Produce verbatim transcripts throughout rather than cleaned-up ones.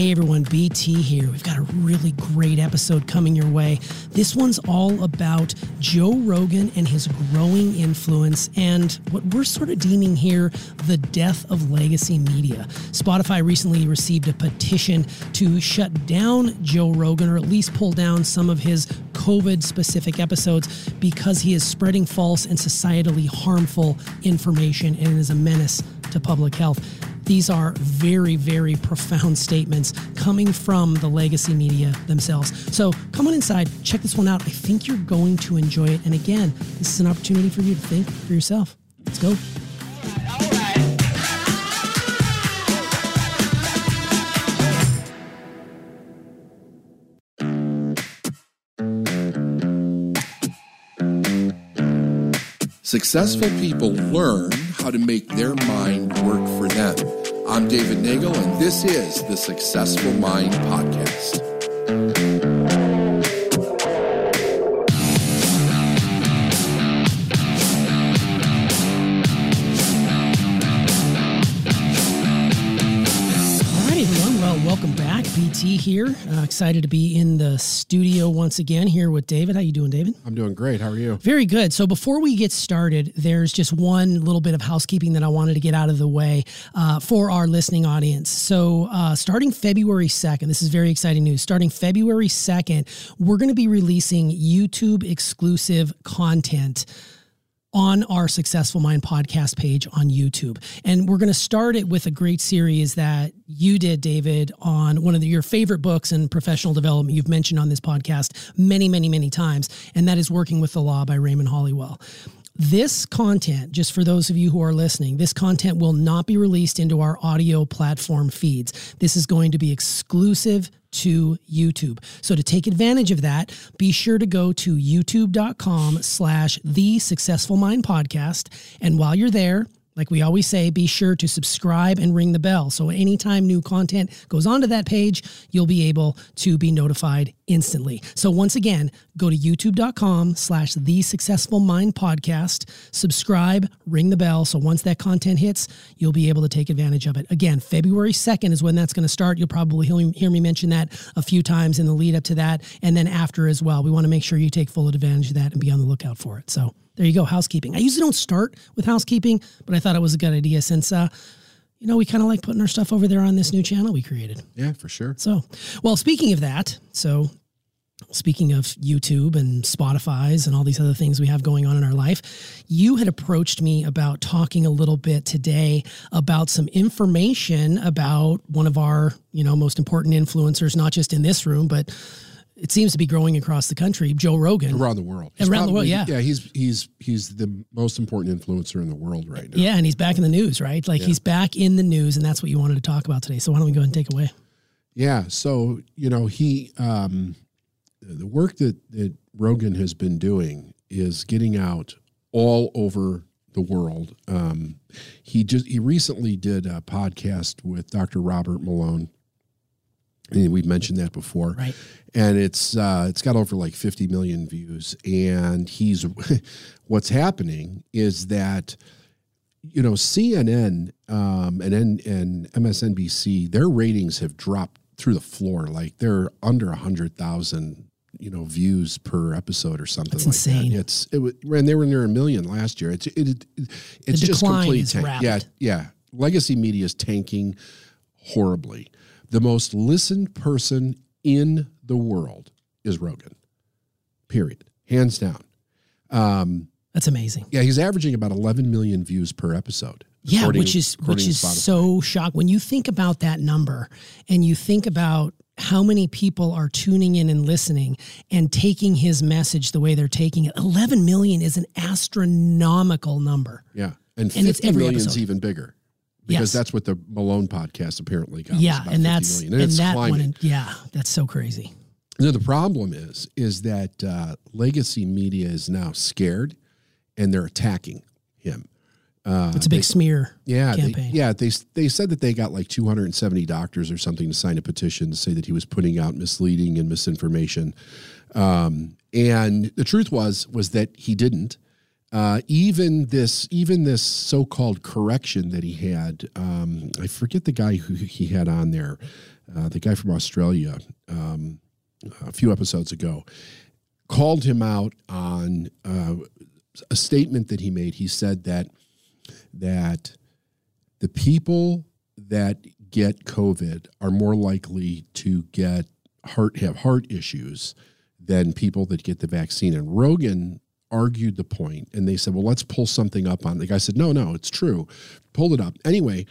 Hey everyone, B T here. We've got a really great episode coming your way. This one's all about Joe Rogan and his growing influence and what we're sort of deeming here the death of legacy media. Spotify recently received a petition to shut down Joe Rogan, or at least pull down some of his COVID-specific episodes, because he is spreading false and societally harmful information and is a menace to public health. These are very, very profound statements coming from the legacy media themselves. So come on inside, check this one out. I think you're going to enjoy it. And again, this is an opportunity for you to think for yourself. Let's go. All right, all right. Successful people learn how to make their mind work for them. I'm David Nagel, and this is the Successful Mind Podcast. All right, everyone. Well, welcome back. B T here. Uh, excited to be in the studio once again here with David. How you doing, David? I'm doing great. How are you? Very good. So before we get started, there's just one little bit of housekeeping that I wanted to get out of the way uh, for our listening audience. So uh, starting February second, this is very exciting news. Starting February second, we're going to be releasing YouTube exclusive content on our Successful Mind podcast page on YouTube. And we're going to start it with a great series that you did, David, on one of the, your favorite books and professional development you've mentioned on this podcast many, many, many times, and that is Working with the Law by Raymond Holliwell. This content, just for those of you who are listening, this content will not be released into our audio platform feeds. This is going to be exclusive to YouTube. So to take advantage of that, be sure to go to youtube.com slash the Successful Mind Podcast. And while you're there, like we always say, be sure to subscribe and ring the bell. So anytime new content goes onto that page, you'll be able to be notified instantly. So once again, go to youtube.com slash the Successful Mind Podcast, subscribe, ring the bell. So once that content hits, you'll be able to take advantage of it. Again, February second is when that's going to start. You'll probably hear me mention that a few times in the lead up to that, and then after as well. We want to make sure you take full advantage of that and be on the lookout for it. So there you go, housekeeping. I usually don't start with housekeeping, but I thought it was a good idea since, uh, you know, we kind of like putting our stuff over there on this new channel we created. Yeah, for sure. So, well, speaking of that, so speaking of YouTube and Spotify's and all these other things we have going on in our life, you had approached me about talking a little bit today about some information about one of our, you know, most important influencers, not just in this room, but it seems to be growing across the country, Joe Rogan. Around the world. He's around probably, the world, yeah. Yeah, he's he's he's the most important influencer in the world right now. Yeah, and he's back in the news, right? Like yeah. He's back in the news, and that's what you wanted to talk about today. So why don't we go ahead and take away? Yeah, so, you know, he um, the work that, that Rogan has been doing is getting out all over the world. Um, he just he recently did a podcast with Doctor Robert Malone. And we've mentioned that before. Right. And it's uh, it's got over like fifty million views. And he's what's happening is that, you know, C N N um, and, and M S N B C, their ratings have dropped through the floor. Like they're under one hundred thousand, you know, views per episode or something. That's like insane. That. It's insane. It, and they were near a million last year. It's, it, it, it's the just complete tank. Yeah, yeah. Legacy media is tanking horribly. The most listened person in the world is Rogan, period, hands down. Um, That's amazing. Yeah, he's averaging about eleven million views per episode. Yeah, which is which is so shocking. When you think about that number and you think about how many people are tuning in and listening and taking his message the way they're taking it, eleven million is an astronomical number. Yeah, and fifty million is even bigger. Because yes. That's what the Malone podcast apparently got. Yeah, about and that's and, and it's that climbing. One. Yeah, that's so crazy. No, the problem is, is that uh, legacy media is now scared, and they're attacking him. Uh, it's a big they, smear. Yeah, campaign. They, yeah. They they said that they got like two hundred seventy doctors or something to sign a petition to say that he was putting out misleading and misinformation. Um, and the truth was was that he didn't. Uh, even this, even this so-called correction that he had, um, I forget the guy who he had on there, uh, the guy from Australia, um, a few episodes ago, called him out on uh, a statement that he made. He said that that the people that get COVID are more likely to get heart have heart issues than people that get the vaccine. And Rogan argued the point, and they said, well, let's pull something up on it. The guy said, no, no, it's true. Pulled it up. Anyway,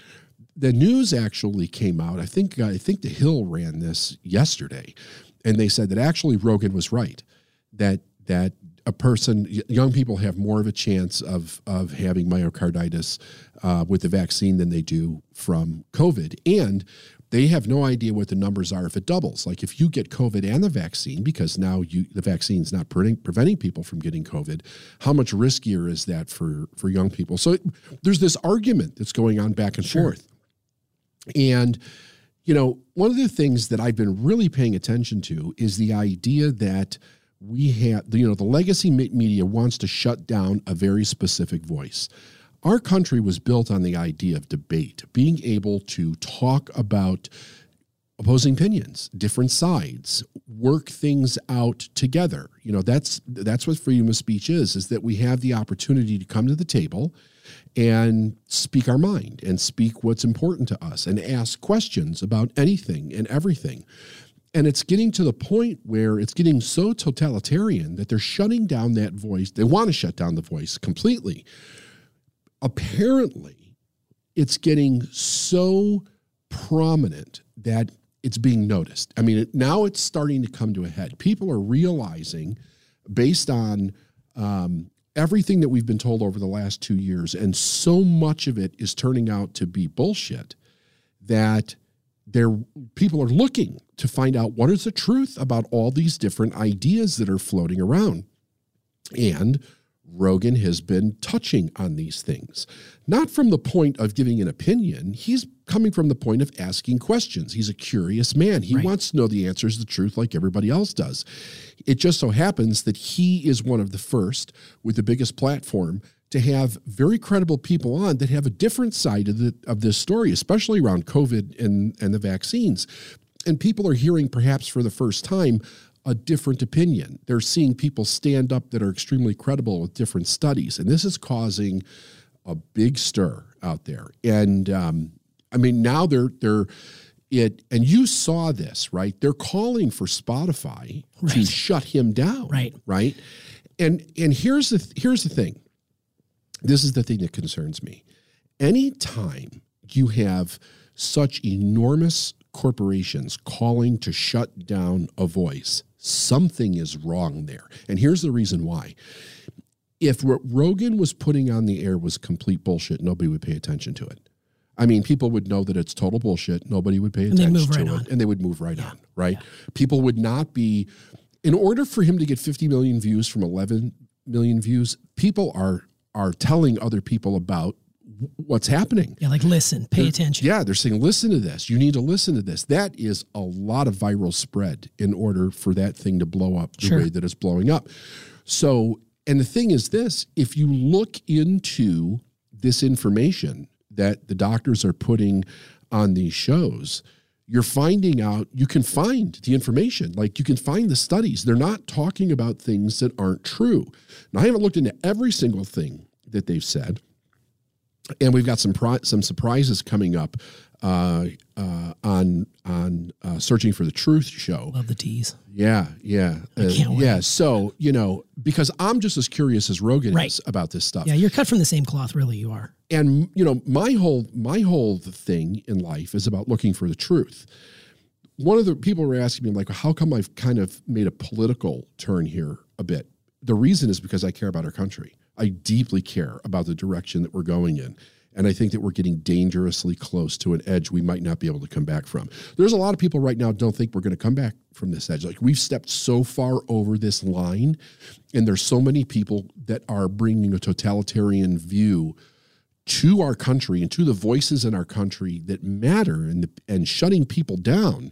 the news actually came out. I think, I think The Hill ran this yesterday, and they said that actually Rogan was right, that that a person, young people have more of a chance of, of having myocarditis uh, with the vaccine than they do from COVID. And they have no idea what the numbers are if it doubles. Like if you get COVID and the vaccine, because now you, the vaccine is not pre- preventing people from getting COVID, how much riskier is that for, for young people? So it, there's this argument that's going on back and sure. forth. And, you know, one of the things that I've been really paying attention to is the idea that we have, you know, the legacy media wants to shut down a very specific voice. Our country was built on the idea of debate, being able to talk about opposing opinions, different sides, work things out together. You know, that's that's what freedom of speech is, is that we have the opportunity to come to the table and speak our mind and speak what's important to us and ask questions about anything and everything. And it's getting to the point where it's getting so totalitarian that they're shutting down that voice. They want to shut down the voice completely. Apparently, it's getting so prominent that it's being noticed. I mean, it, now it's starting to come to a head. People are realizing, based on um, everything that we've been told over the last two years, and so much of it is turning out to be bullshit, that they're, people are looking to find out what is the truth about all these different ideas that are floating around. And Rogan has been touching on these things, not from the point of giving an opinion. He's coming from the point of asking questions. He's a curious man. He right. wants to know the answers, the truth, like everybody else does. It just so happens that he is one of the first with the biggest platform to have very credible people on that have a different side of, the, of this story, especially around COVID and, and the vaccines. And people are hearing, perhaps for the first time, a different opinion. They're seeing people stand up that are extremely credible with different studies. And this is causing a big stir out there. And um, I mean, now they're, they're it, and you saw this, right? They're calling for Spotify right. to shut him down. Right. Right. And, and here's the, here's the thing. This is the thing that concerns me. Anytime you have such enormous corporations calling to shut down a voice, something is wrong there. And here's the reason why. If what Rogan was putting on the air was complete bullshit, nobody would pay attention to it. I mean, people would know that it's total bullshit. Nobody would pay attention to right it. On. And they would move right yeah. on, right? Yeah. People would not be, in order for him to get fifty million views from eleven million views, people are are telling other people about what's happening. Yeah, like listen, pay they're, attention. Yeah, they're saying, listen to this. You need to listen to this. That is a lot of viral spread in order for that thing to blow up the sure. way that it's blowing up. So, and the thing is this, if you look into this information that the doctors are putting on these shows, you're finding out, you can find the information. Like you can find the studies. They're not talking about things that aren't true. Now, I haven't looked into every single thing that they've said. And we've got some pro- some surprises coming up uh, uh, on on uh, Searching for the Truth show. Love the tease. Yeah, yeah. I uh, can't wait. Yeah, so, you know, because I'm just as curious as Rogan right. is about this stuff. Yeah, you're cut from the same cloth, really, you are. And, you know, my whole my whole thing in life is about looking for the truth. One of the people were asking me, like, how come I've kind of made a political turn here a bit? The reason is because I care about our country. I deeply care about the direction that we're going in. And I think that we're getting dangerously close to an edge we might not be able to come back from. There's a lot of people right now don't think we're going to come back from this edge. Like, we've stepped so far over this line, and there's so many people that are bringing a totalitarian view to our country and to the voices in our country that matter, and the, and shutting people down.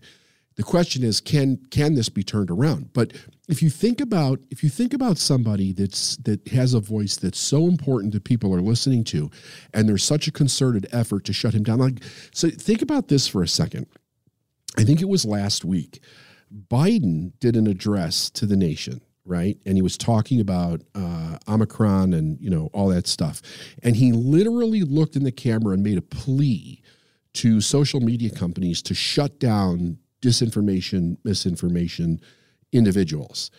The question is, can can this be turned around? But if you think about if you think about somebody that's that has a voice that's so important that people are listening to, and there's such a concerted effort to shut him down. Like, so think about this for a second. I think it was last week, Biden did an address to the nation, right? And he was talking about uh, Omicron and, you know, all that stuff. And he literally looked in the camera and made a plea to social media companies to shut down disinformation, misinformation, individuals.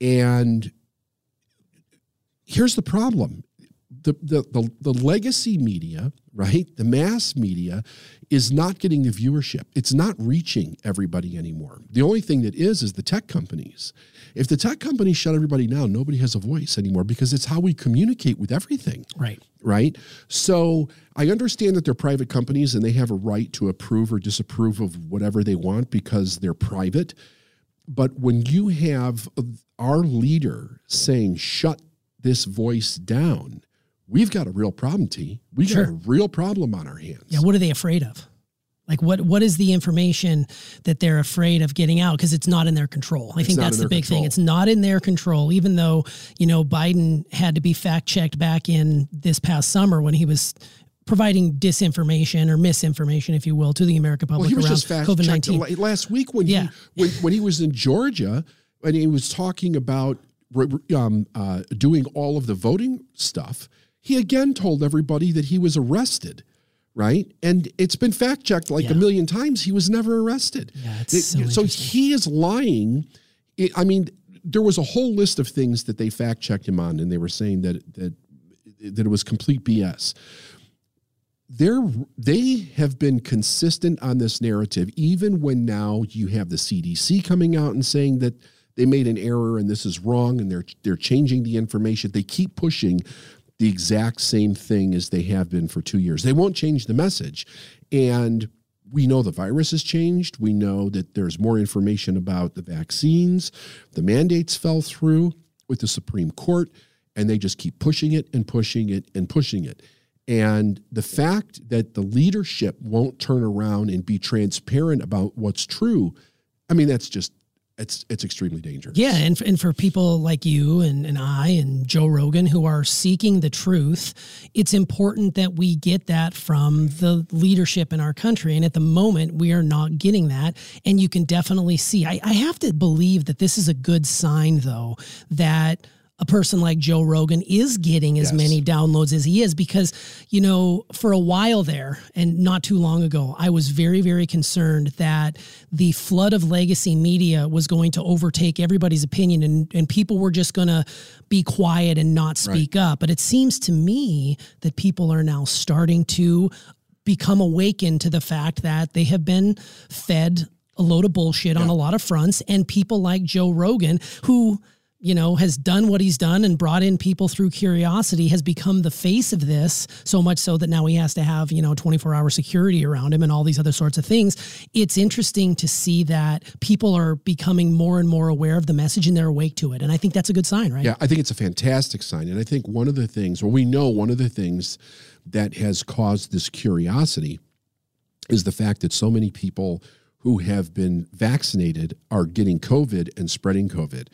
And here's the problem. The, the, the, the legacy media, right, the mass media is not getting the viewership. It's not reaching everybody anymore. The only thing that is is the tech companies. If the tech companies shut everybody down, nobody has a voice anymore because it's how we communicate with everything. Right. Right? So I understand that they're private companies and they have a right to approve or disapprove of whatever they want because they're private. But when you have our leader saying, shut this voice down, we've got a real problem, T. We've sure. got a real problem on our hands. Yeah, what are they afraid of? Like, what what is the information that they're afraid of getting out? Because it's not in their control. I it's think that's the big control. thing. It's not in their control, even though, you know, Biden had to be fact-checked back in this past summer when he was providing disinformation or misinformation, if you will, to the American public well, he was around just COVID nineteen. Last week when, yeah. he, when, when he was in Georgia and he was talking about um, uh, doing all of the voting stuff, he again told everybody that he was arrested, right? And it's been fact-checked like yeah. a million times. He was never arrested. Yeah, it's it, so, so he is lying. It, I mean, there was a whole list of things that they fact-checked him on, and they were saying that that, that it was complete B S. They're, they have been consistent on this narrative, even when now you have the C D C coming out and saying that they made an error and this is wrong and they're they're changing the information. They keep pushing the exact same thing as they have been for two years. They won't change the message. And we know the virus has changed. We know that there's more information about the vaccines. The mandates fell through with the Supreme Court, and they just keep pushing it and pushing it and pushing it. And the fact that the leadership won't turn around and be transparent about what's true, I mean, that's just, it's it's extremely dangerous. Yeah, and for, and for people like you and, and I and Joe Rogan who are seeking the truth, it's important that we get that from the leadership in our country. And at the moment, we are not getting that. And you can definitely see, I, I have to believe that this is a good sign, though, that a person like Joe Rogan is getting as yes. many downloads as he is, because, you know, for a while there and not too long ago, I was very, very concerned that the flood of legacy media was going to overtake everybody's opinion and, and people were just going to be quiet and not speak right. up. But it seems to me that people are now starting to become awakened to the fact that they have been fed a load of bullshit yeah. on a lot of fronts. And people like Joe Rogan, who, you know, has done what he's done and brought in people through curiosity, has become the face of this, so much so that now he has to have, you know, twenty-four hour security around him and all these other sorts of things. It's interesting to see that people are becoming more and more aware of the message and they're awake to it. And I think that's a good sign, right? Yeah, I think it's a fantastic sign. And I think one of the things, or we know one of the things that has caused this curiosity is the fact that so many people who have been vaccinated are getting COVID and spreading COVID.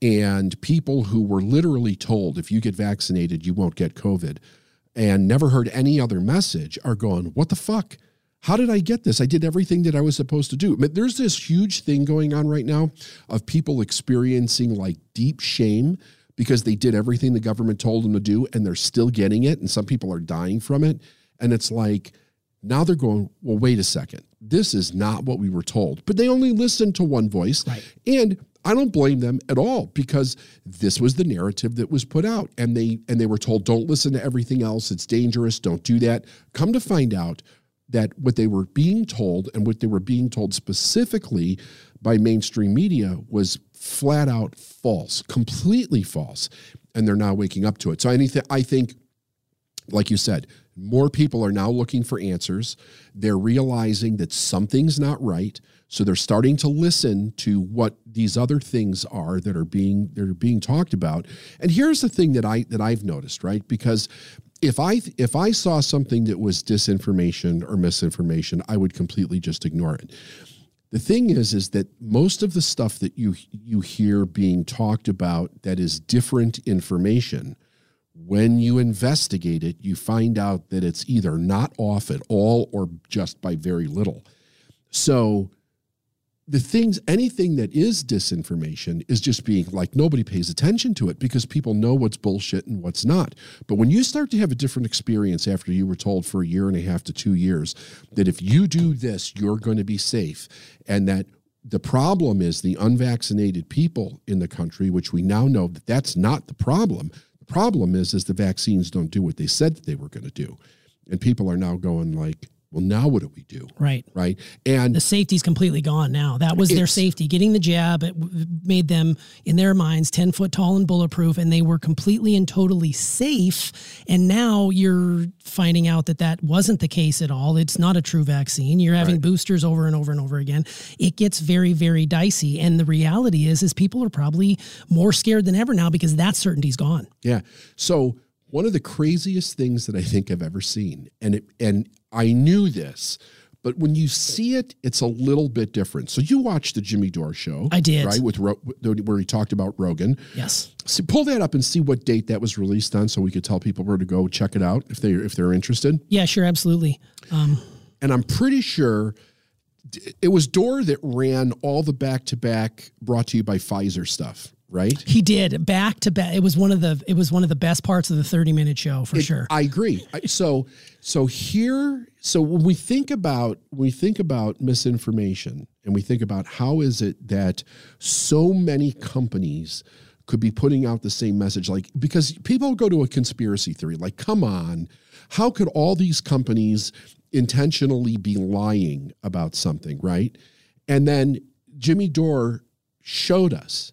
And people who were literally told, if you get vaccinated, you won't get COVID, and never heard any other message, are going, what the fuck? How did I get this? I did everything that I was supposed to do. But there's this huge thing going on right now of people experiencing like deep shame because they did everything the government told them to do and they're still getting it. And some people are dying from it. And it's like, now they're going, well, wait a second. This is not what we were told. But they only listened to one voice. Right. And I don't blame them at all, because this was the narrative that was put out. And they and they were told, don't listen to everything else. It's dangerous. Don't do that. Come to find out that what they were being told and what they were being told specifically by mainstream media was flat out false, completely false. And they're now waking up to it. So anything, I think, like you said, more people are now looking for answers. They're realizing that something's not right. So they're starting to listen to what these other things are that are being that are being talked about. And here's the thing that I that I've noticed, right? Because if I if I saw something that was disinformation or misinformation, I would completely just ignore it. The thing is, is that most of the stuff that you you hear being talked about that is different information, when you investigate it, you find out that it's either not off at all or just by very little. So the things, anything that is disinformation is just being like, nobody pays attention to it because people know what's bullshit and what's not. But when you start to have a different experience after you were told for a year and a half to two years that if you do this, you're going to be safe, and that the problem is the unvaccinated people in the country, which we now know that that's not the problem. The problem is, is the vaccines don't do what they said that they were going to do. And people are now going like, well, now what do we do? Right. Right. And the safety's completely gone now. That was their safety. Getting the jab, it made them, in their minds, ten foot tall and bulletproof, and they were completely and totally safe. And now you're finding out that that wasn't the case at all. It's not a true vaccine. You're having right. boosters over and over and over again. It gets very, very dicey. And the reality is, is people are probably more scared than ever now because that certainty's gone. Yeah. So one of the craziest things that I think I've ever seen, and it, and I knew this, but when you see it, it's a little bit different. So you watched the Jimmy Dore show. I did. Right, with Ro- where he talked about Rogan. Yes. So pull that up and see what date that was released on so we could tell people where to go check it out if they're, if they're interested. Yeah, sure, absolutely. Um, and I'm pretty sure it was Dore that ran all the back-to-back brought to you by Pfizer stuff. Right? He did back to back. It was one of the, it was one of the best parts of the thirty minute show for it, sure. I agree. So, so here, so when we think about, when we think about misinformation and we think about how is it that so many companies could be putting out the same message, like, because people go to a conspiracy theory, like, come on, how could all these companies intentionally be lying about something? Right. And then Jimmy Dore showed us.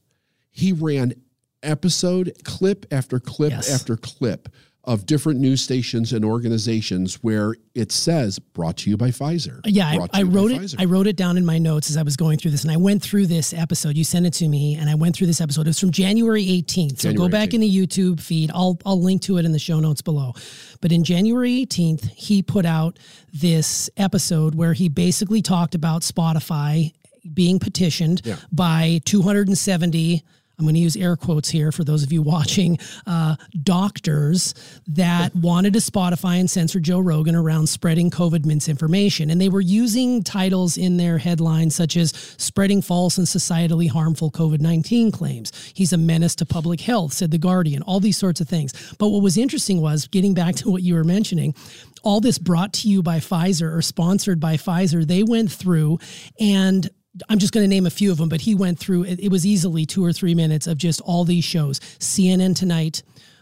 He ran episode, clip after clip yes. after clip of different news stations and organizations where it says brought to you by Pfizer. Yeah, I, I wrote it. Pfizer. I wrote it down in my notes as I was going through this, and I went through this episode. You sent it to me, and I went through this episode. It was from January eighteenth. So January go back eighteenth. In the YouTube feed. I'll I'll link to it in the show notes below. But in January eighteenth, he put out this episode where he basically talked about Spotify being petitioned yeah. by two hundred seventy. I'm going to use air quotes here for those of you watching, uh, doctors that wanted to Spotify and censor Joe Rogan around spreading COVID misinformation. And they were using titles in their headlines such as spreading false and societally harmful COVID nineteen claims. He's a menace to public health, said The Guardian, all these sorts of things. But what was interesting was, getting back to what you were mentioning, all this brought to you by Pfizer or sponsored by Pfizer, they went through and I'm just going to name a few of them, but he went through, it was easily two or three minutes of just all these shows. C N N Tonight,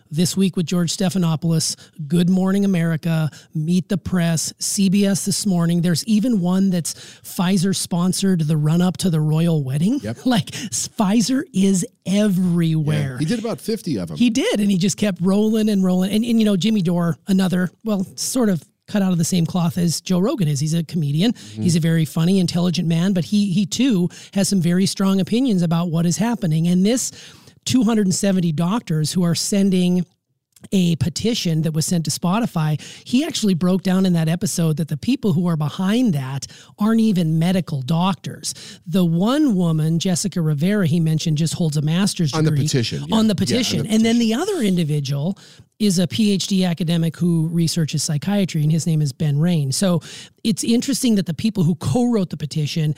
This Week with George Stephanopoulos, Good Morning America, Meet the Press, C B S This Morning. There's even one that's Pfizer-sponsored, the run-up to the royal wedding. Yep. Like, Pfizer is everywhere. Yeah. He did about fifty of them. He did, and he just kept rolling and rolling. And, and you know, Jimmy Dore, another, well, sort of, cut out of the same cloth as Joe Rogan is. He's a comedian. Mm-hmm. He's a very funny, intelligent man, but he, he too has some very strong opinions about what is happening. And this two hundred seventy doctors who are sending a petition that was sent to Spotify, he actually broke down in that episode that the people who are behind that aren't even medical doctors. The one woman, Jessica Rivera, he mentioned, just holds a master's degree. On the petition. Yeah. On the petition. Yeah, on the petition. And then the other individual is a P H D academic who researches psychiatry, and his name is Ben Rain. So it's interesting that the people who co-wrote the petition,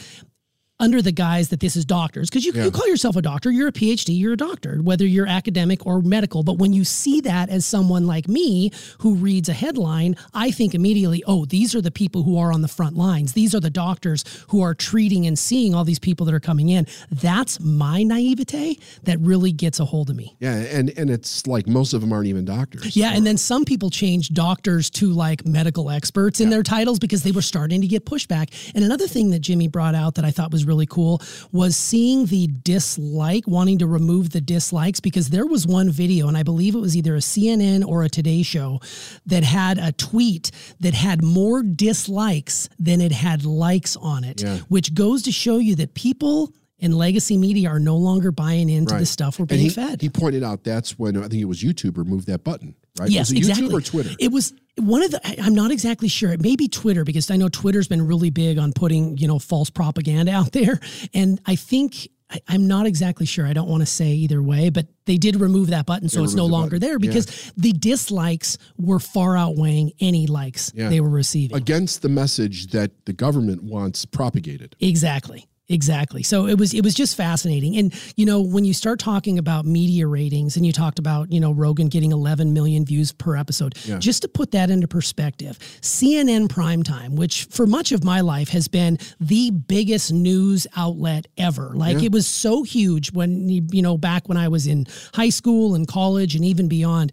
under the guise that this is doctors, because you, yeah. you call yourself a doctor, you're a P H D, you're a doctor, whether you're academic or medical. But when you see that as someone like me who reads a headline, I think immediately, oh, these are the people who are on the front lines. These are the doctors who are treating and seeing all these people that are coming in. That's my naivete that really gets a hold of me. Yeah, and, and it's like most of them aren't even doctors. Yeah, or, and then some people change doctors to like medical experts in yeah. their titles because they were starting to get pushback. And another thing that Jimmy brought out that I thought was really cool was seeing the dislike, wanting to remove the dislikes, because there was one video, and I believe it was either a C N N or a Today Show, that had a tweet that had more dislikes than it had likes on it, yeah. which goes to show you that people and legacy media are no longer buying into right. the stuff we're being he, fed. He pointed out that's when, I think it was YouTube removed that button, right? Yes, was it exactly. YouTube or Twitter? It was one of the, I, I'm not exactly sure. It may be Twitter, because I know Twitter's been really big on putting, you know, false propaganda out there. And I think, I, I'm not exactly sure. I don't want to say either way, but they did remove that button. So it's no the longer button. there because yeah. the dislikes were far outweighing any likes yeah. they were receiving. Against the message that the government wants propagated. Exactly. Exactly. So it was it was just fascinating. And, you know, when you start talking about media ratings and you talked about, you know, Rogan getting eleven million views per episode, yeah. just to put that into perspective, C N N primetime, which for much of my life has been the biggest news outlet ever. Like yeah. it was so huge when, you know, back when I was in high school and college and even beyond,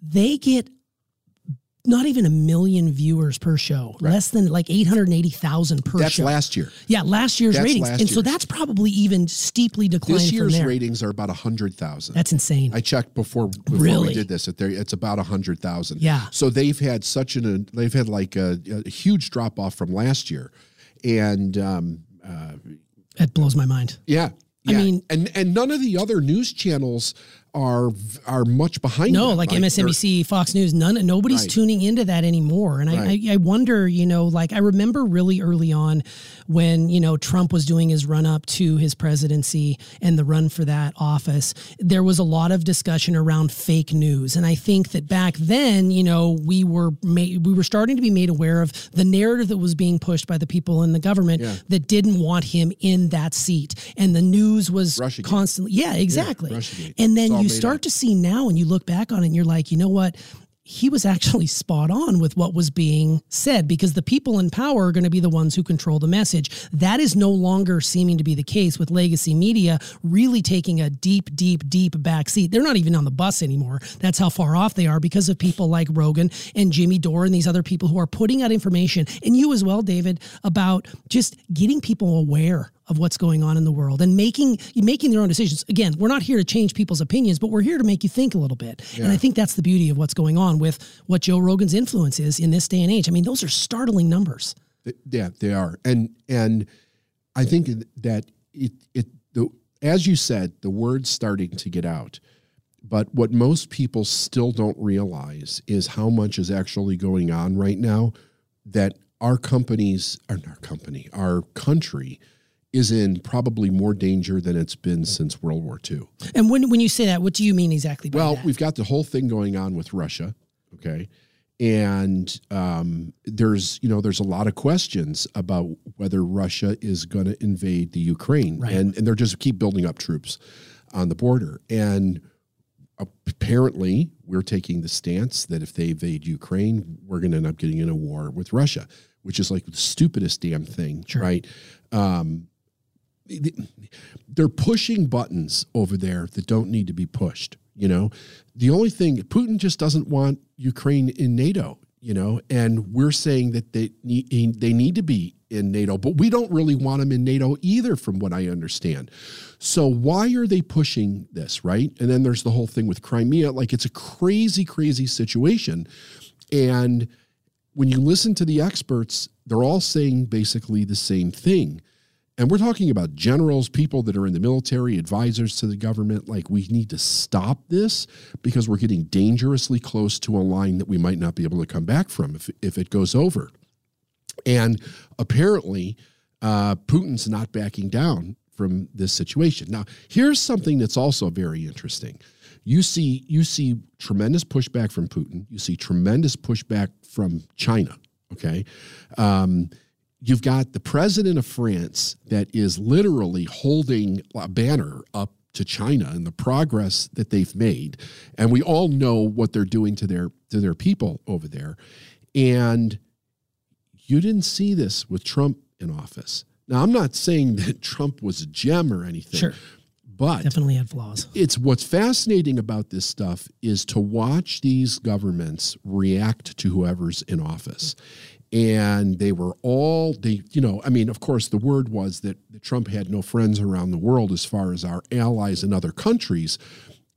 they get not even a million viewers per show, right. less than like eight hundred eighty thousand per that's show. That's last year. Yeah, last year's that's ratings. Last and year's. So that's probably even steeply declining from there. This year's ratings are about one hundred thousand. That's insane. I checked before, before really? we did this. That it's about one hundred thousand. Yeah. So they've had such an, they've had like a, a huge drop off from last year. And. Um, uh, it blows my mind. Yeah. Yeah. I mean, and and none of the other news channels are are much behind. No, that, like right? M S N B C, They're, Fox News, none. Nobody's right. tuning into that anymore. And right. I, I wonder, you know, like I remember really early on when, you know, Trump was doing his run up to his presidency and the run for that office, there was a lot of discussion around fake news. And I think that back then, you know, we were made, we were starting to be made aware of the narrative that was being pushed by the people in the government yeah. that didn't want him in that seat. And the news was Russiagate. constantly, yeah, exactly. Yeah, and then you start up. to see now, and you look back on it, and you're like, you know what? He was actually spot on with what was being said, because the people in power are going to be the ones who control the message. That is no longer seeming to be the case, with legacy media really taking a deep, deep, deep backseat. They're not even on the bus anymore. That's how far off they are, because of people like Rogan and Jimmy Dore and these other people who are putting out information, and you as well, David, about just getting people aware of what's going on in the world and making making their own decisions. Again, we're not here to change people's opinions, but we're here to make you think a little bit. Yeah. And I think that's the beauty of what's going on with what Joe Rogan's influence is in this day and age. I mean, those are startling numbers. Yeah, they are. And and I think that it it the, as you said, the word's starting to get out. But what most people still don't realize is how much is actually going on right now, that our companies, or our company, our country is in probably more danger than it's been since World War Two. And when when you say that, what do you mean exactly by well, that? Well, we've got the whole thing going on with Russia, okay? And um, there's, you know, there's a lot of questions about whether Russia is going to invade the Ukraine. Right. And, and they're just keep building up troops on the border. And apparently we're taking the stance that if they invade Ukraine, we're going to end up getting in a war with Russia, which is like the stupidest damn thing, sure. right? Um, They're pushing buttons over there that don't need to be pushed, you know? The only thing, Putin just doesn't want Ukraine in NATO, you know? And we're saying that they need, they need to be in NATO, but we don't really want them in NATO either, from what I understand. So why are they pushing this, right? And then there's the whole thing with Crimea. Like, it's a crazy, crazy situation. And when you listen to the experts, they're all saying basically the same thing. And we're talking about generals, people that are in the military, advisors to the government. Like, we need to stop this because we're getting dangerously close to a line that we might not be able to come back from if, if it goes over. And apparently, uh, Putin's not backing down from this situation. Now, here's something that's also very interesting. You see, you see tremendous pushback from Putin. You see tremendous pushback from China, okay? Um You've got the president of France that is literally holding a banner up to China and the progress that they've made. And we all know what they're doing to their to their people over there. And you didn't see this with Trump in office. Now, I'm not saying that Trump was a gem or anything. Sure. But definitely had flaws. It's what's fascinating about this stuff is to watch these governments react to whoever's in office. And they were all, they, you know, I mean, of course, the word was that Trump had no friends around the world as far as our allies in other countries,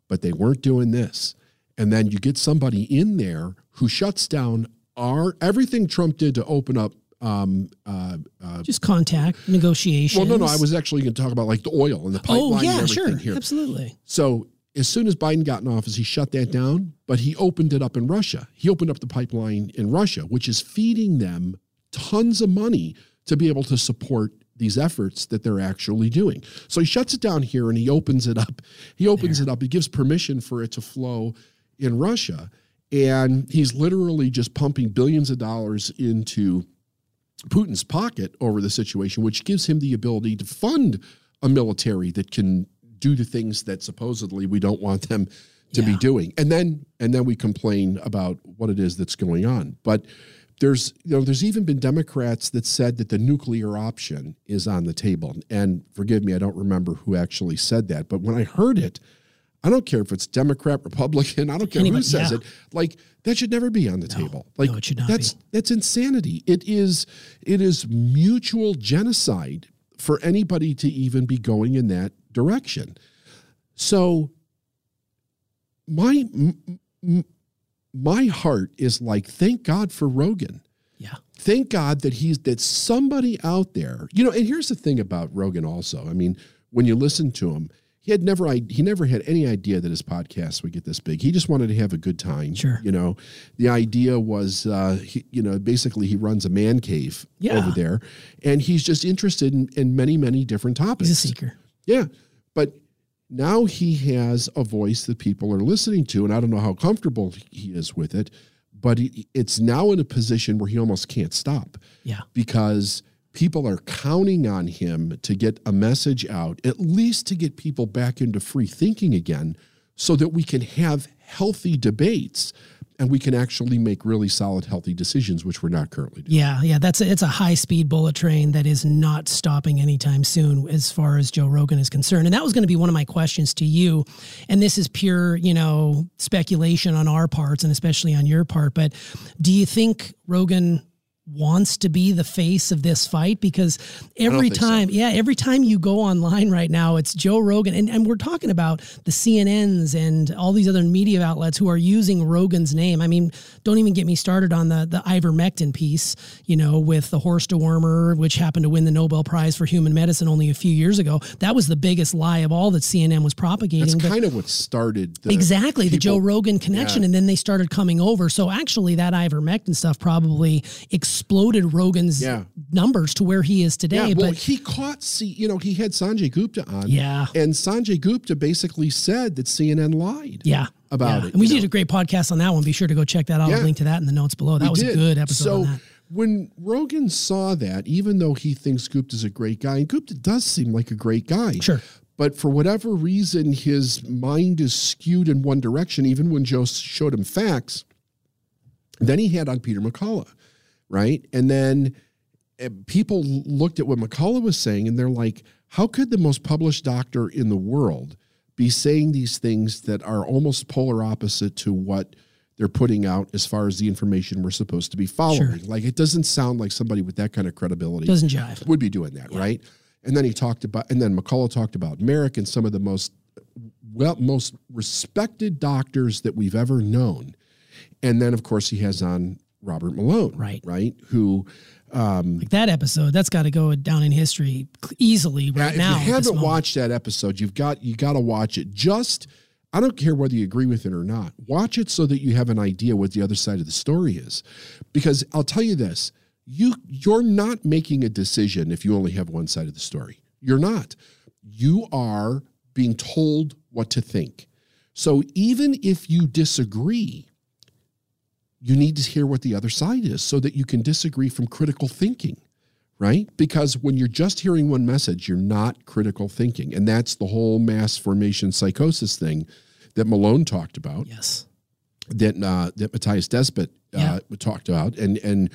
but they weren't doing this. And then you get somebody in there who shuts down our everything Trump did to open up Um, uh, uh, Just contact, negotiations. Well, no, no, I was actually going to talk about like the oil and the pipeline oh, yeah, and everything sure. here. Absolutely. So as soon as Biden got in office, he shut that down, but he opened it up in Russia. He opened up the pipeline in Russia, which is feeding them tons of money to be able to support these efforts that they're actually doing. So he shuts it down here and he opens it up. He opens there. it up. He gives permission for it to flow in Russia. And he's literally just pumping billions of dollars into Putin's pocket over the situation, which gives him the ability to fund a military that can do the things that supposedly we don't want them to yeah. be doing. And then and then we complain about what it is that's going on. But there's you know there's even been Democrats that said that the nuclear option is on the table. And forgive me, I don't remember who actually said that, but when I heard it, I don't care if it's Democrat, Republican. I don't care Anybody, who says yeah. it. Like that should never be on the no, table. Like no, it should not that's be. that's insanity. It is it is mutual genocide for anybody to even be going in that direction. So my my heart is like, thank God for Rogan. Yeah. Thank God that he's that somebody out there. You know, and here's the thing about Rogan also. I mean, when you listen to him, He had never he never had any idea that his podcast would get this big. He just wanted to have a good time. Sure. You know, the idea was, uh, he, you know, basically he runs a man cave yeah. over there, and he's just interested in, in many, many different topics. He's a seeker. Yeah. But now he has a voice that people are listening to, and I don't know how comfortable he is with it, but he, it's now in a position where he almost can't stop. Yeah. Because people are counting on him to get a message out, at least to get people back into free thinking again so that we can have healthy debates and we can actually make really solid, healthy decisions, which we're not currently doing. Yeah, yeah, that's a, it's a high-speed bullet train that is not stopping anytime soon as far as Joe Rogan is concerned. And that was going to be one of my questions to you. And this is pure, you know, speculation on our parts and especially on your part. But do you think Rogan wants to be the face of this fight? Because every time, so. yeah, every time you go online right now, it's Joe Rogan. And, and we're talking about the C N Ns and all these other media outlets who are using Rogan's name. I mean, don't even get me started on the, the ivermectin piece, you know, with the horse dewormer, which happened to win the Nobel Prize for human medicine only a few years ago. That was the biggest lie of all that C N N was propagating. That's but kind of what started. The exactly. People, the Joe Rogan connection. Yeah. And then they started coming over. So actually that ivermectin stuff probably exploded Rogan's yeah. numbers to where he is today. Yeah, well, but he caught, see, you know, he had Sanjay Gupta on. Yeah. And Sanjay Gupta basically said that C N N lied. Yeah. About yeah. it. And we did know? a great podcast on that one. Be sure to go check that out. Yeah. I'll link to that in the notes below. That we was did. a good episode. So on that. When Rogan saw that, even though he thinks Gupta's a great guy, and Gupta does seem like a great guy. Sure. But for whatever reason, his mind is skewed in one direction, even when Joe showed him facts. Then he had on Peter McCullough. Right. And then uh, people looked at what McCullough was saying and they're like, how could the most published doctor in the world be saying these things that are almost polar opposite to what they're putting out as far as the information we're supposed to be following? Sure. Like, it doesn't sound like somebody with that kind of credibility doesn't jive. would be doing that. Yeah. Right. And then he talked about and then McCullough talked about Merrick and some of the most well, most respected doctors that we've ever known. And then, of course, he has on Robert Malone, right, right, who um, like that episode that's got to go down in history easily right if now. If you haven't watched that episode, you've got you got to watch it. Just I don't care whether you agree with it or not. Watch it so that you have an idea what the other side of the story is, because I'll tell you this: you you're not making a decision if you only have one side of the story. You're not. You are being told what to think. So even if you disagree, you need to hear what the other side is so that you can disagree from critical thinking, right? Because when you're just hearing one message, you're not critical thinking. And that's the whole mass formation psychosis thing that Malone talked about. Yes. That, uh, that Matthias Despit uh, yeah. talked about. And, and,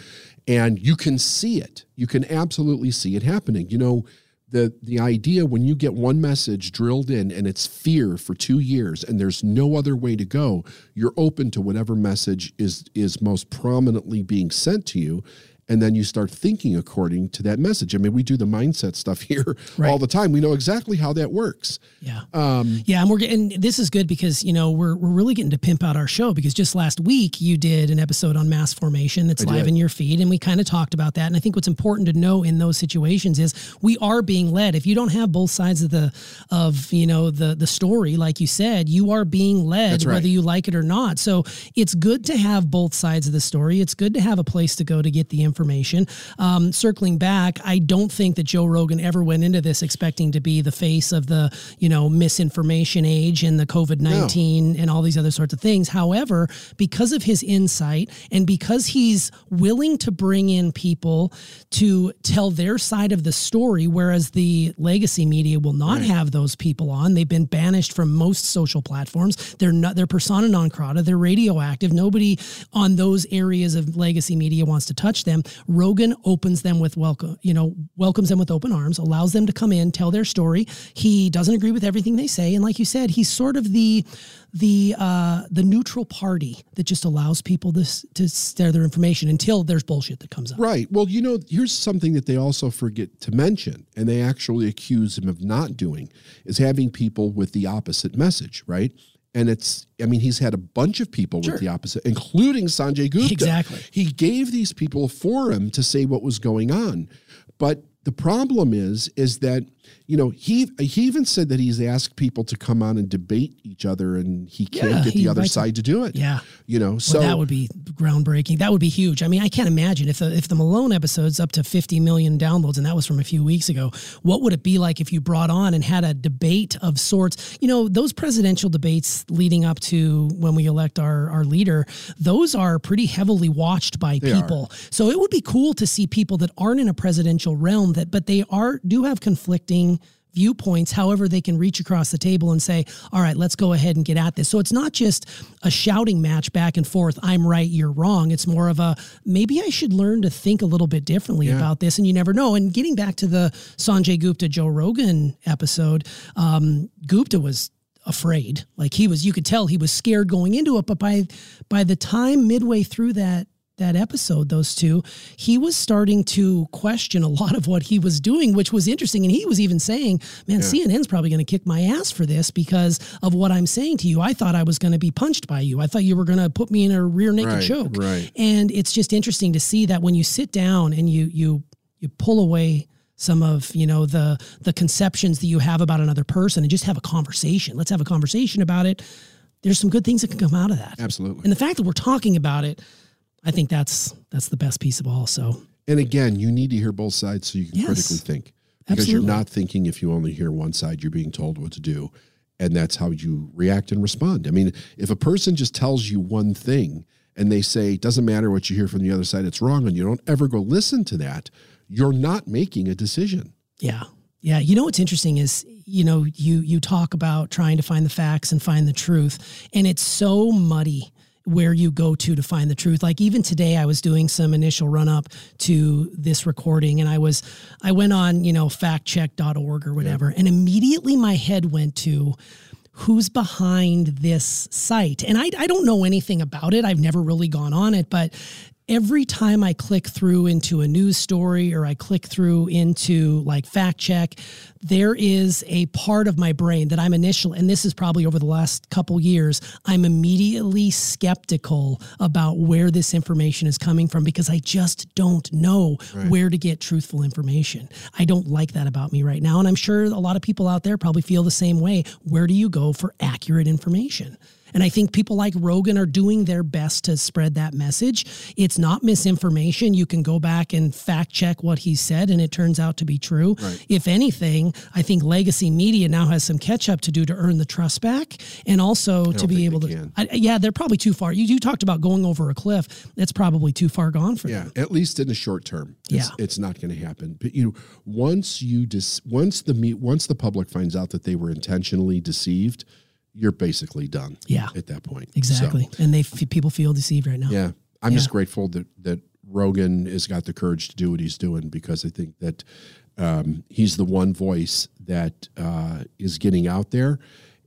and you can see it. You can absolutely see it happening. You know, the, the idea when you get one message drilled in and it's fear for two years and there's no other way to go, you're open to whatever message is, is most prominently being sent to you. And then you start thinking according to that message. I mean, we do the mindset stuff here right. all the time. We know exactly how that works. Yeah. Um, yeah. And we're getting, this is good because, you know, we're, we're really getting to pimp out our show, because just last week you did an episode on mass formation that's I live did. in your feed. And we kind of talked about that. And I think what's important to know in those situations is we are being led. If you don't have both sides of the, of, you know, the, the story, like you said, you are being led, that's right. whether you like it or not. So it's good to have both sides of the story. It's good to have a place to go to get the information. information. Um, circling back, I don't think that Joe Rogan ever went into this expecting to be the face of the, you know, misinformation age and the COVID nineteen no. and all these other sorts of things. However, because of his insight and because he's willing to bring in people to tell their side of the story, whereas the legacy media will not right. have those people on. They've been banished from most social platforms. They're not, they're persona non grata. They're radioactive. Nobody on those areas of legacy media wants to touch them. Rogan opens them with welcome, you know, welcomes them with open arms, allows them to come in, tell their story. He doesn't agree with everything they say. And like you said, he's sort of the, the, uh, the neutral party that just allows people to, to share their information until there's bullshit that comes up. Right. Well, you know, here's something that they also forget to mention, and they actually accuse him of not doing, is having people with the opposite message, right? And it's, I mean, he's had a bunch of people sure. with the opposite, including Sanjay Gupta. Exactly. He gave these people a forum to say what was going on. But the problem is, is that, you know, he he even said that he's asked people to come on and debate each other, and he can't yeah, get the other side to do it. Yeah. You know, so well, that would be groundbreaking. That would be huge. I mean, I can't imagine if the, if the Malone episode's up to fifty million downloads, and that was from a few weeks ago, what would it be like if you brought on and had a debate of sorts? You know, those presidential debates leading up to when we elect our, our leader, those are pretty heavily watched by they people. Are. So it would be cool to see people that aren't in a presidential realm that, but they are, do have conflicting viewpoints. However, they can reach across the table and say, all right, let's go ahead and get at this. So it's not just a shouting match back and forth. I'm right, you're wrong. It's more of a, maybe I should learn to think a little bit differently yeah. about this. And you never know. And getting back to the Sanjay Gupta, Joe Rogan episode, um, Gupta was afraid. Like he was, you could tell he was scared going into it. But by, by the time midway through that, that episode, those two, he was starting to question a lot of what he was doing, which was interesting. And he was even saying, man, yeah. C N N's probably going to kick my ass for this because of what I'm saying to you. I thought I was going to be punched by you. I thought you were going to put me in a rear naked right, choke. Right. And it's just interesting to see that when you sit down and you, you, you pull away some of, you know, the, the conceptions that you have about another person and just have a conversation, let's have a conversation about it. There's some good things that can come out of that. Absolutely. And the fact that we're talking about it, I think that's that's the best piece of all. So, and again, you need to hear both sides so you can yes, critically think, because absolutely. You're not thinking if you only hear one side. You're being told what to do, and that's how you react and respond. I mean, if a person just tells you one thing and they say it doesn't matter what you hear from the other side, it's wrong, and you don't ever go listen to that, you're not making a decision. Yeah. Yeah. You know, what's interesting is, you know, you you talk about trying to find the facts and find the truth, and it's so muddy where you go to to find the truth. Like even today I was doing some initial run up to this recording, and I was, I went on, you know, fact check dot org or whatever. Yeah. And immediately my head went to who's behind this site. And I, I don't know anything about it. I've never really gone on it, but every time I click through into a news story or I click through into like fact check, there is a part of my brain that I'm initial, and this is probably over the last couple years, I'm immediately skeptical about where this information is coming from because I just don't know right. where to get truthful information. I don't like that about me right now. And I'm sure a lot of people out there probably feel the same way. Where do you go for accurate information? And I think people like Rogan are doing their best to spread that message. It's not misinformation. You can go back and fact check what he said, and it turns out to be true. Right. If anything, I think legacy media now has some catch up to do to earn the trust back, and also to be able to. I, yeah, they're probably too far. You, you talked about going over a cliff. That's probably too far gone for yeah, them. Yeah, at least in the short term. It's, yeah, it's not going to happen. But you know, once you dis, once the once the public finds out that they were intentionally deceived, you're basically done yeah. at that point. Exactly. So, and they f people feel deceived right now. Yeah. I'm yeah. just grateful that, that Rogan has got the courage to do what he's doing, because I think that um, he's the one voice that uh, is getting out there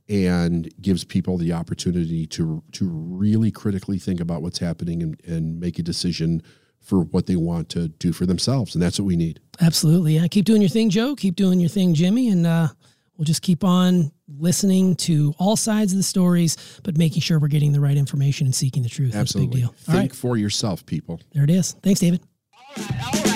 and gives people the opportunity to, to really critically think about what's happening and, and make a decision for what they want to do for themselves. And that's what we need. Absolutely. Yeah. Keep doing your thing, Joe. Keep doing your thing, Jimmy. And uh, we'll just keep on listening to all sides of the stories, but making sure we're getting the right information and seeking the truth. Absolutely. That's a big deal. Think all right. for yourself, people. There it is. Thanks, David. All right. All right.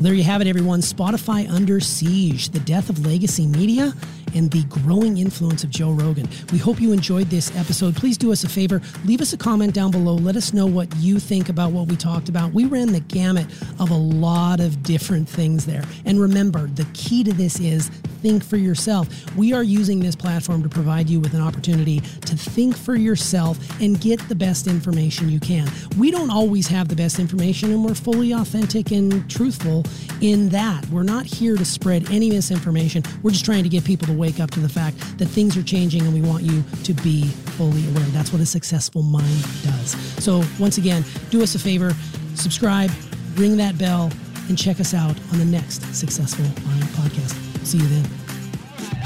There you have it, everyone. Spotify Under Siege, the death of legacy media, and the growing influence of Joe Rogan. We hope you enjoyed this episode. Please do us a favor. Leave us a comment down below. Let us know what you think about what we talked about. We ran the gamut of a lot of different things there. And remember, the key to this is think for yourself. We are using this platform to provide you with an opportunity to think for yourself and get the best information you can. We don't always have the best information, and we're fully authentic and truthful in that. We're not here to spread any misinformation. We're just trying to get people to wake up to the fact that things are changing, and we want you to be fully aware. That's what a successful mind does. So once again, do us a favor, subscribe, ring that bell, and check us out on the next Successful Mind Podcast. See you then. All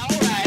right, all right.